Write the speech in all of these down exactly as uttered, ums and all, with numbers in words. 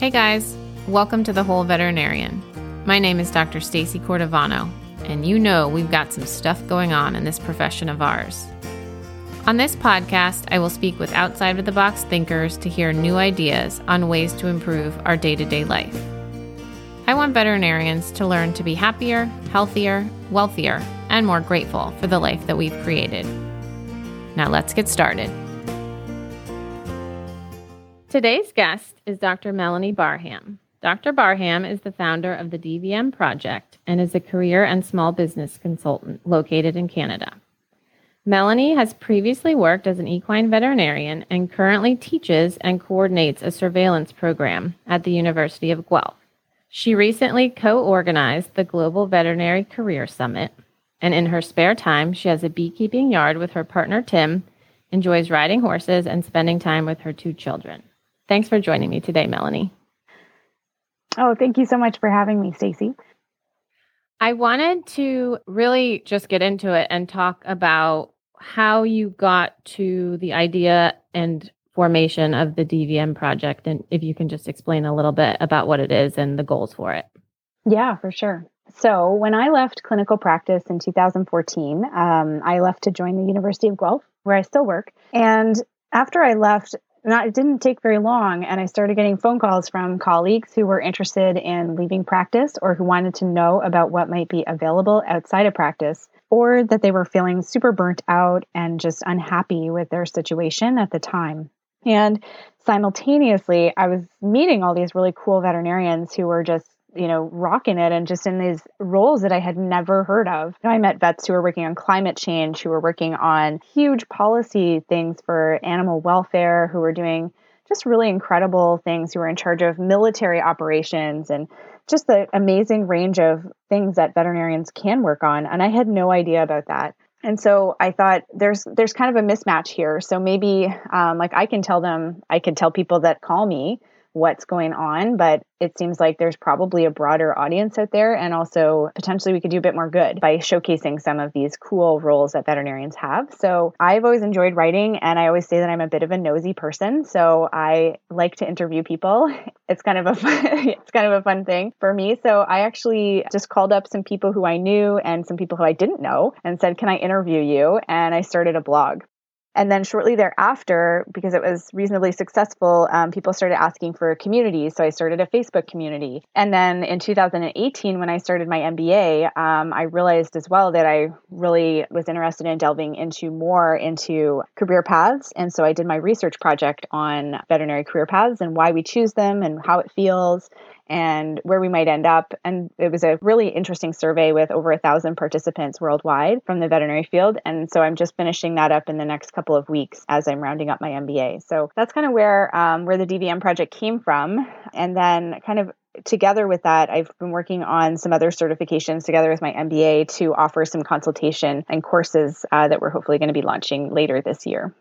Hey guys, welcome to The Whole Veterinarian. My name is Doctor Stacy Cordovano, and you know we've got some stuff going on in this profession of ours. On this podcast, I will speak with outside-of-the-box thinkers to hear new ideas on ways to improve our day-to-day life. I want veterinarians to learn to be happier, healthier, wealthier, and more grateful for the life that we've created. Now let's get started. Today's guest is Doctor Melanie Barham. Doctor Barham is the founder of the D V M Project and is a career and small business consultant located in Canada. Melanie has previously worked as an equine veterinarian and currently teaches and coordinates a surveillance program at the University of Guelph. She recently co-organized the Global Veterinary Career Summit, and in her spare time, she has a beekeeping yard with her partner, Tim, enjoys riding horses, and spending time with her two children. Thanks for joining me today, Melanie. Oh, thank you so much for having me, Stacy. I wanted to really just get into it and talk about how you got to the idea and formation of the D V M Project, and if you can just explain a little bit about what it is and the goals for it. Yeah, for sure. So when I left clinical practice in two thousand fourteen, um, I left to join the University of Guelph, where I still work. And after I left, not, it didn't take very long, and I started getting phone calls from colleagues who were interested in leaving practice or who wanted to know about what might be available outside of practice, or that they were feeling super burnt out and just unhappy with their situation at the time. And simultaneously, I was meeting all these really cool veterinarians who were just you know, rocking it and just in these roles that I had never heard of. You know, I met vets who were working on climate change, who were working on huge policy things for animal welfare, who were doing just really incredible things, who were in charge of military operations and just the amazing range of things that veterinarians can work on. And I had no idea about that. And so I thought there's there's kind of a mismatch here. So maybe um, like I can tell them, I can tell people that call me what's going on, but it seems like there's probably a broader audience out there. And also potentially we could do a bit more good by showcasing some of these cool roles that veterinarians have. So I've always enjoyed writing, and I always say that I'm a bit of a nosy person. So I like to interview people. It's kind of a fun, it's kind of a fun thing for me. So I actually just called up some people who I knew and some people who I didn't know and said, can I interview you? And I started a blog. And then shortly thereafter, because it was reasonably successful, um, people started asking for a community. So I started a Facebook community. And then in two thousand eighteen, when I started my M B A, um, I realized as well that I really was interested in delving into more into career paths. And so I did my research project on veterinary career paths and why we choose them and how it feels and where we might end up. And it was a really interesting survey with over a thousand participants worldwide from the veterinary field. And so I'm just finishing that up in the next couple of weeks as I'm rounding up my M B A. So that's kind of where um, where the D V M Project came from. And then kind of together with that, I've been working on some other certifications together with my M B A to offer some consultation and courses uh, that we're hopefully going to be launching later this year.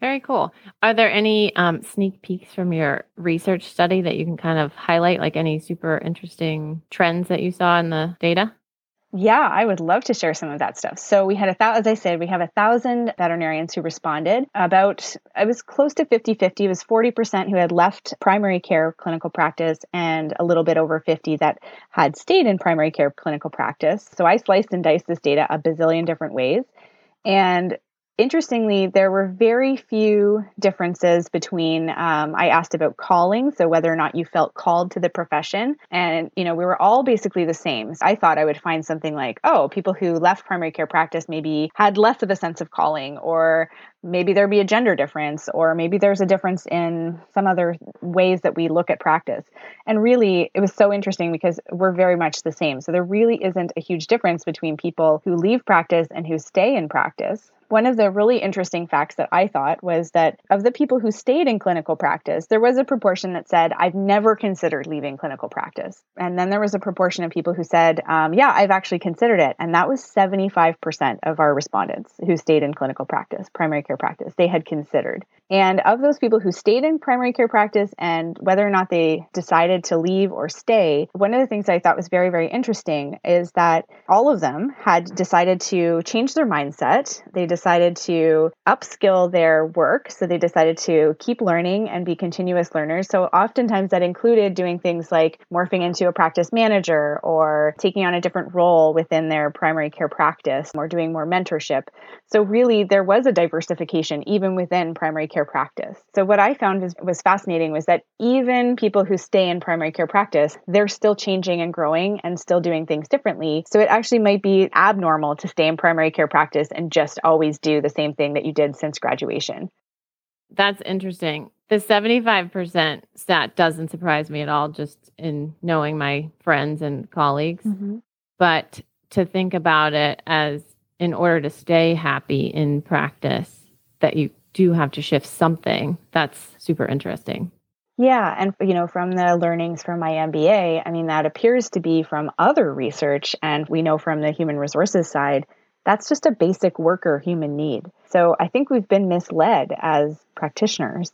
Very cool. Are there any um, sneak peeks from your research study that you can kind of highlight, like any super interesting trends that you saw in the data? Yeah, I would love to share some of that stuff. So we had a thousand, as I said, we have a thousand veterinarians who responded. About, it was close to fifty-fifty. It was forty percent who had left primary care clinical practice and a little bit over fifty that had stayed in primary care clinical practice. So I sliced and diced this data a bazillion different ways. And interestingly, there were very few differences between, um, I asked about calling, so whether or not you felt called to the profession. And, you know, we were all basically the same. So I thought I would find something like, oh, people who left primary care practice maybe had less of a sense of calling, or maybe there'd be a gender difference, or maybe there's a difference in some other ways that we look at practice. And really, it was so interesting because we're very much the same. So there really isn't a huge difference between people who leave practice and who stay in practice. One of the really interesting facts that I thought was that of the people who stayed in clinical practice, there was a proportion that said, I've never considered leaving clinical practice. And then there was a proportion of people who said, um, yeah, I've actually considered it. And that was seventy-five percent of our respondents who stayed in clinical practice, primary care practice, they had considered. And of those people who stayed in primary care practice and whether or not they decided to leave or stay, one of the things I thought was very, very interesting is that all of them had decided to change their mindset. They decided to upskill their work. So they decided to keep learning and be continuous learners. So oftentimes that included doing things like morphing into a practice manager or taking on a different role within their primary care practice or doing more mentorship. So really there was a diversification even within primary care practice. So what I found was, was fascinating was that even people who stay in primary care practice, they're still changing and growing and still doing things differently. So it actually might be abnormal to stay in primary care practice and just always do the same thing that you did since graduation. That's interesting. The seventy-five percent stat doesn't surprise me at all, just in knowing my friends and colleagues. Mm-hmm. But to think about it as in order to stay happy in practice, that you do have to shift something. That's super interesting. Yeah. And, you know, from the learnings from my M B A, I mean, that appears to be from other research. And we know from the human resources side, that's just a basic worker human need. So I think we've been misled as practitioners.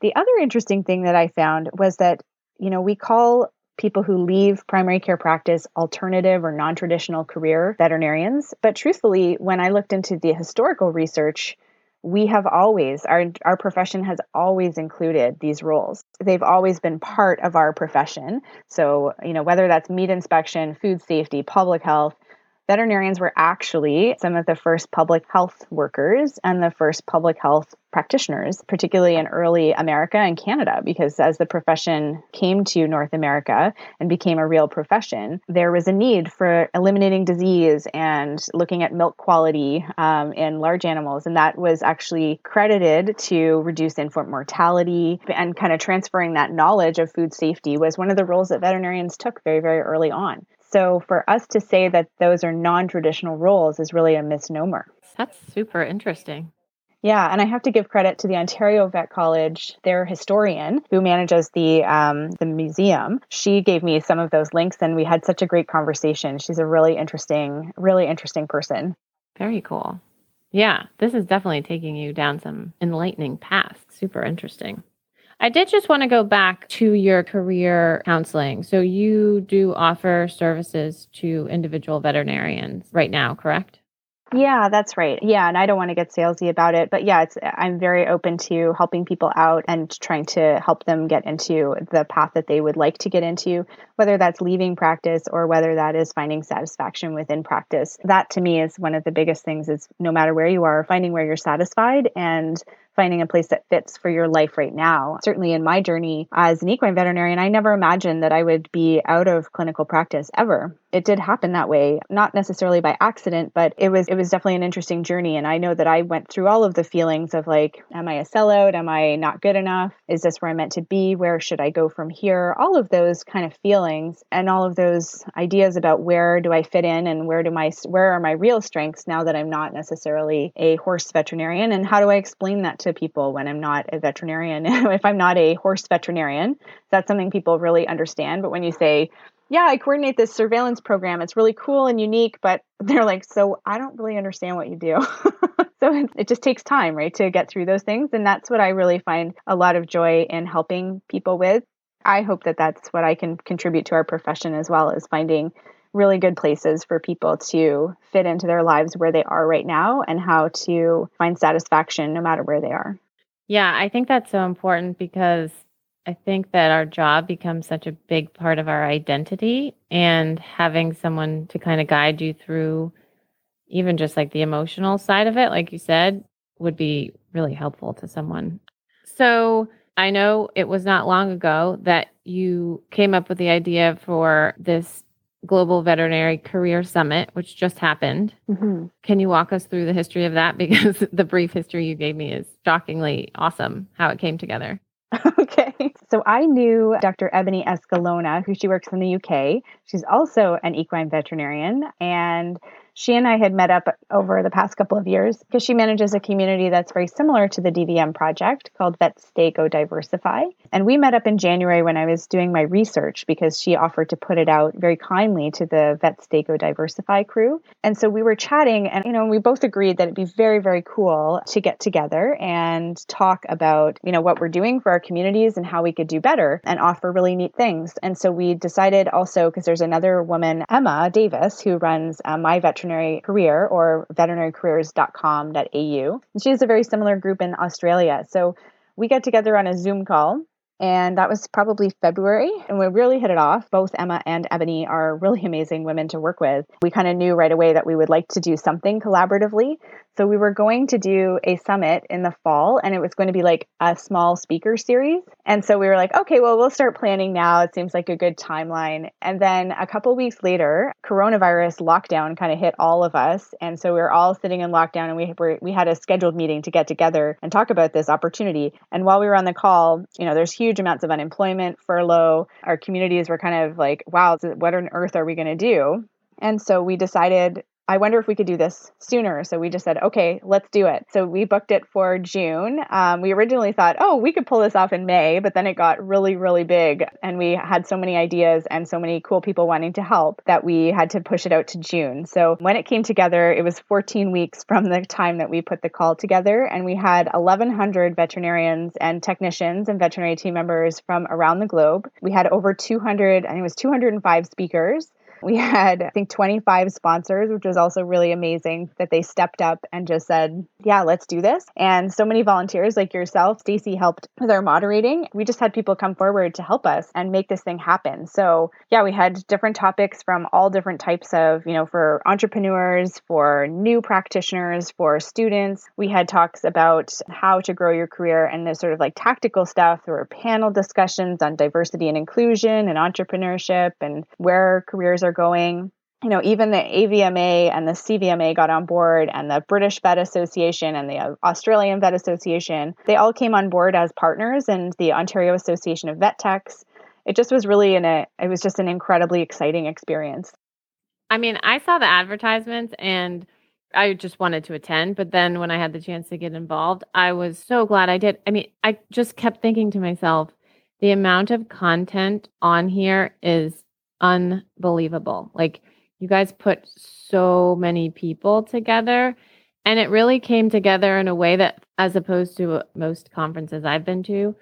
The other interesting thing that I found was that, you know, we call people who leave primary care practice alternative or non-traditional career veterinarians. But truthfully, when I looked into the historical research, we have always, our our profession has always included these roles. They've always been part of our profession. So, you know, whether that's meat inspection, food safety, public health, veterinarians were actually some of the first public health workers and the first public health practitioners, particularly in early America and Canada, because as the profession came to North America and became a real profession, there was a need for eliminating disease and looking at milk quality um, in large animals. And that was actually credited to reduce infant mortality, and kind of transferring that knowledge of food safety was one of the roles that veterinarians took very, very early on. So for us to say that those are non-traditional roles is really a misnomer. That's super interesting. Yeah, and I have to give credit to the Ontario Vet College, their historian who manages the um, the museum. She gave me some of those links and we had such a great conversation. She's a really interesting, really interesting person. Very cool. Yeah, this is definitely taking you down some enlightening paths. Super interesting. I did just want to go back to your career counseling. So you do offer services to individual veterinarians right now, correct? Yeah, that's right. Yeah, and I don't want to get salesy about it, but yeah, it's I'm very open to helping people out and trying to help them get into the path that they would like to get into, whether that's leaving practice or whether that is finding satisfaction within practice. That to me is one of the biggest things, is no matter where you are, finding where you're satisfied and finding a place that fits for your life right now. Certainly in my journey as an equine veterinarian, I never imagined that I would be out of clinical practice ever. It did happen that way, not necessarily by accident, but it was it was definitely an interesting journey. And I know that I went through all of the feelings of like, am I a sellout? Am I not good enough? Is this where I'm meant to be? Where should I go from here? All of those kind of feelings and all of those ideas about where do I fit in and where do my where are my real strengths now that I'm not necessarily a horse veterinarian? And how do I explain that to people when I'm not a veterinarian? If I'm not a horse veterinarian, that's something people really understand. But when you say, yeah, I coordinate this surveillance program, it's really cool and unique, but they're like, so I don't really understand what you do. So it, it just takes time, right, to get through those things. And that's what I really find a lot of joy in helping people with. I hope that that's what I can contribute to our profession as well, as finding really good places for people to fit into their lives where they are right now and how to find satisfaction no matter where they are. Yeah, I think that's so important, because I think that our job becomes such a big part of our identity, and having someone to kind of guide you through even just like the emotional side of it, like you said, would be really helpful to someone. So I know it was not long ago that you came up with the idea for this Global Veterinary Career Summit, which just happened. Mm-hmm. Can you walk us through the history of that? Because the brief history you gave me is shockingly awesome, how it came together. Okay. So I knew Doctor Ebony Escalona, who she works in the U K. She's also an equine veterinarian, and She and I had met up over the past couple of years because she manages a community that's very similar to the D V M Project called Vets Stay Go Diversify. And we met up in January when I was doing my research because she offered to put it out very kindly to the Vets Stay Go Diversify crew. And so we were chatting and, you know, we both agreed that it'd be very, very cool to get together and talk about, you know, what we're doing for our communities and how we could do better and offer really neat things. And so we decided also, because there's another woman, Emma Davis, who runs uh, MyVetra Veterinary Career or veterinary careers dot com dot a u. And she has a very similar group in Australia. So we got together on a Zoom call, and that was probably February. And we really hit it off. Both Emma and Ebony are really amazing women to work with. We kind of knew right away that we would like to do something collaboratively. So we were going to do a summit in the fall, and it was going to be like a small speaker series. And so we were like, okay, well, we'll start planning now. It seems like a good timeline. And then a couple weeks later, coronavirus lockdown kind of hit all of us. And so we were all sitting in lockdown, and we were, we had a scheduled meeting to get together and talk about this opportunity. And while we were on the call, you know, there's huge amounts of unemployment, furlough. Our communities were kind of like, wow, what on earth are we going to do? And so we decided, I wonder if we could do this sooner. So we just said, okay, let's do it. So we booked it for June. Um, we originally thought, oh, we could pull this off in May, but then it got really, really big. And we had so many ideas and so many cool people wanting to help that we had to push it out to June. So when it came together, it was fourteen weeks from the time that we put the call together. And we had eleven hundred veterinarians and technicians and veterinary team members from around the globe. We had over two hundred, I think it was two hundred five speakers. We had, I think, twenty-five sponsors, which was also really amazing that they stepped up and just said, yeah, let's do this. And so many volunteers like yourself, Stacy, helped with our moderating. We just had people come forward to help us and make this thing happen. So yeah, we had different topics from all different types of, you know, for entrepreneurs, for new practitioners, for students. We had talks about how to grow your career and the sort of like tactical stuff. There were panel discussions on diversity and inclusion and entrepreneurship and where careers are going. You know, even the A V M A and the C V M A got on board, and the British Vet Association and the Australian Vet Association, they all came on board as partners, and the Ontario Association of Vet Techs. It just was really in a, it was just an incredibly exciting experience. I mean, I saw the advertisements and I just wanted to attend, but then when I had the chance to get involved, I was so glad I did. I mean, I just kept thinking to myself, the amount of content on here is unbelievable. Like, you guys put so many people together, and it really came together in a way that, as opposed to most conferences I've been to,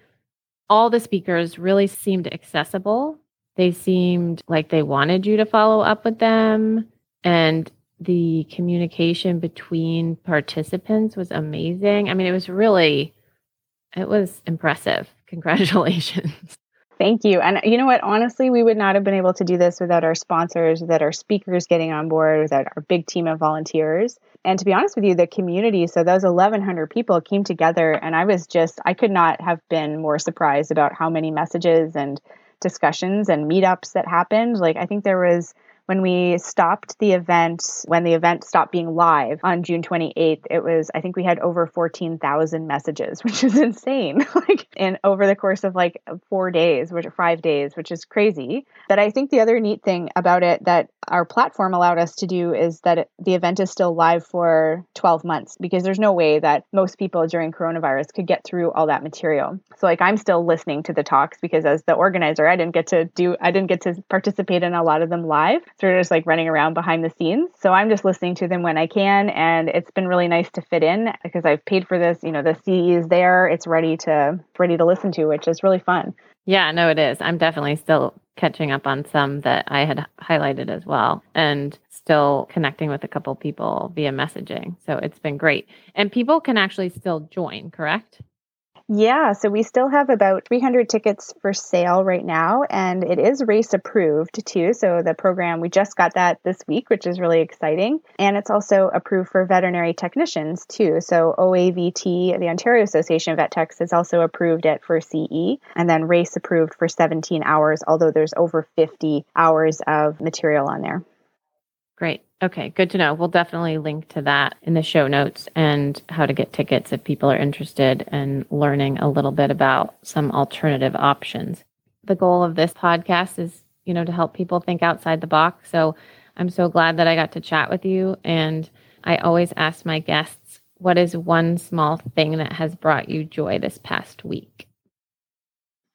all the speakers really seemed accessible. They seemed like they wanted you to follow up with them, and the communication between participants was amazing. I mean, it was really, it was impressive. Congratulations. Thank you. And you know what? Honestly, we would not have been able to do this without our sponsors, without our speakers getting on board, without our big team of volunteers. And to be honest with you, the community, so those eleven hundred people came together, and I was just, I could not have been more surprised about how many messages and discussions and meetups that happened. Like, I think there was, when we stopped the event, when the event stopped being live on June twenty-eighth, it was, I think we had over fourteen thousand messages, which is insane. Like, and over the course of like four days, which are five days, which is crazy. But I think the other neat thing about it that our platform allowed us to do is that it, the event is still live for twelve months, because there's no way that most people during coronavirus could get through all that material. So like, I'm still listening to the talks because as the organizer, I didn't get to do, I didn't get to participate in a lot of them live. They're just like running around behind the scenes. So I'm just listening to them when I can. And it's been really nice to fit in because I've paid for this, you know, the C E is there, it's ready to, ready to listen to, which is really fun. Yeah, no, it is. I'm definitely still catching up on some that I had highlighted as well, and still connecting with a couple people via messaging. So it's been great. And people can actually still join, correct? Yeah, so we still have about three hundred tickets for sale right now, and it is race approved too. So the program, we just got that this week, which is really exciting. And it's also approved for veterinary technicians too. So O A V T, the Ontario Association of Vet Techs, is also approved it for C E, and then race approved for seventeen hours, although there's over fifty hours of material on there. Great. Okay, good to know. We'll definitely link to that in the show notes and how to get tickets if people are interested in learning a little bit about some alternative options. The goal of this podcast is, you know, to help people think outside the box. So I'm so glad that I got to chat with you. And I always ask my guests, what is one small thing that has brought you joy this past week?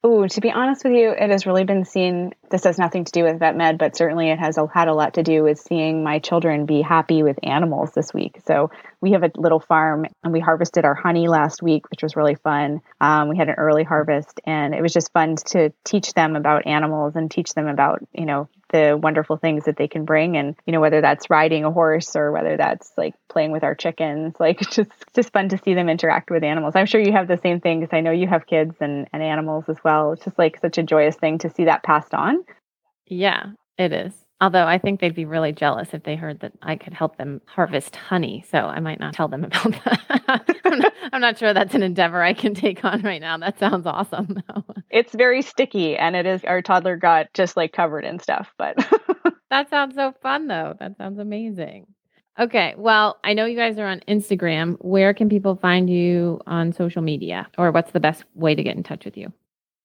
Oh, to be honest with you, it has really been seen, this has nothing to do with vet med, but certainly it has had a lot to do with seeing my children be happy with animals this week. So we have a little farm and we harvested our honey last week, which was really fun. Um, we had an early harvest and it was just fun to teach them about animals and teach them about, you know, the wonderful things that they can bring. And, you know, whether that's riding a horse or whether that's like playing with our chickens, like just, just fun to see them interact with animals. I'm sure you have the same thing because I know you have kids and, and animals as well. It's just like such a joyous thing to see that passed on. Yeah, it is. Although I think they'd be really jealous if they heard that I could help them harvest honey. So I might not tell them about that. I'm, not, I'm not sure that's an endeavor I can take on right now. That sounds awesome, though. It's very sticky and it is, our toddler got just like covered in stuff. But that sounds so fun, though. That sounds amazing. Okay. Well, I know you guys are on Instagram. Where can people find you on social media, or what's the best way to get in touch with you?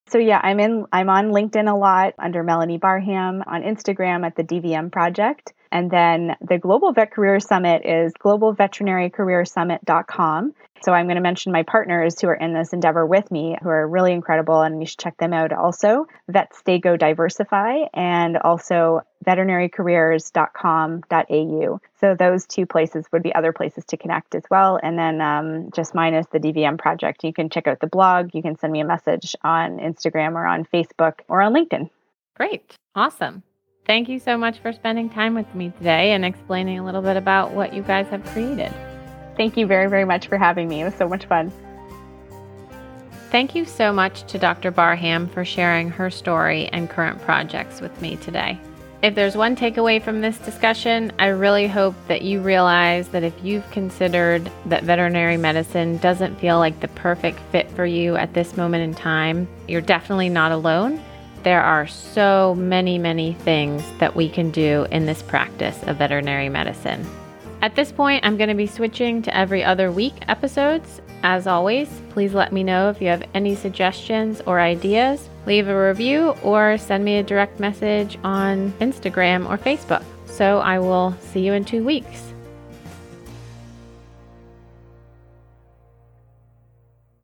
So yeah, I'm in. I'm on LinkedIn a lot under Melanie Barham, on Instagram at The D V M Project. And then the Global Vet Career Summit is global veterinary career summit dot com. So I'm going to mention my partners who are in this endeavor with me, who are really incredible, and you should check them out also. Vets Stay Go Diversify, and also veterinary careers dot com dot a u. So those two places would be other places to connect as well. And then um, just mine is The D V M Project. You can check out the blog. You can send me a message on Instagram or on Facebook or on LinkedIn. Great. Awesome. Thank you so much for spending time with me today and explaining a little bit about what you guys have created. Thank you very, very much for having me. It was so much fun. Thank you so much to Doctor Barham for sharing her story and current projects with me today. If there's one takeaway from this discussion, I really hope that you realize that if you've considered that veterinary medicine doesn't feel like the perfect fit for you at this moment in time, you're definitely not alone. There are so many, many things that we can do in this practice of veterinary medicine. At this point, I'm going to be switching to every other week episodes. As always, please let me know if you have any suggestions or ideas. Leave a review or send me a direct message on Instagram or Facebook. So I will see you in two weeks.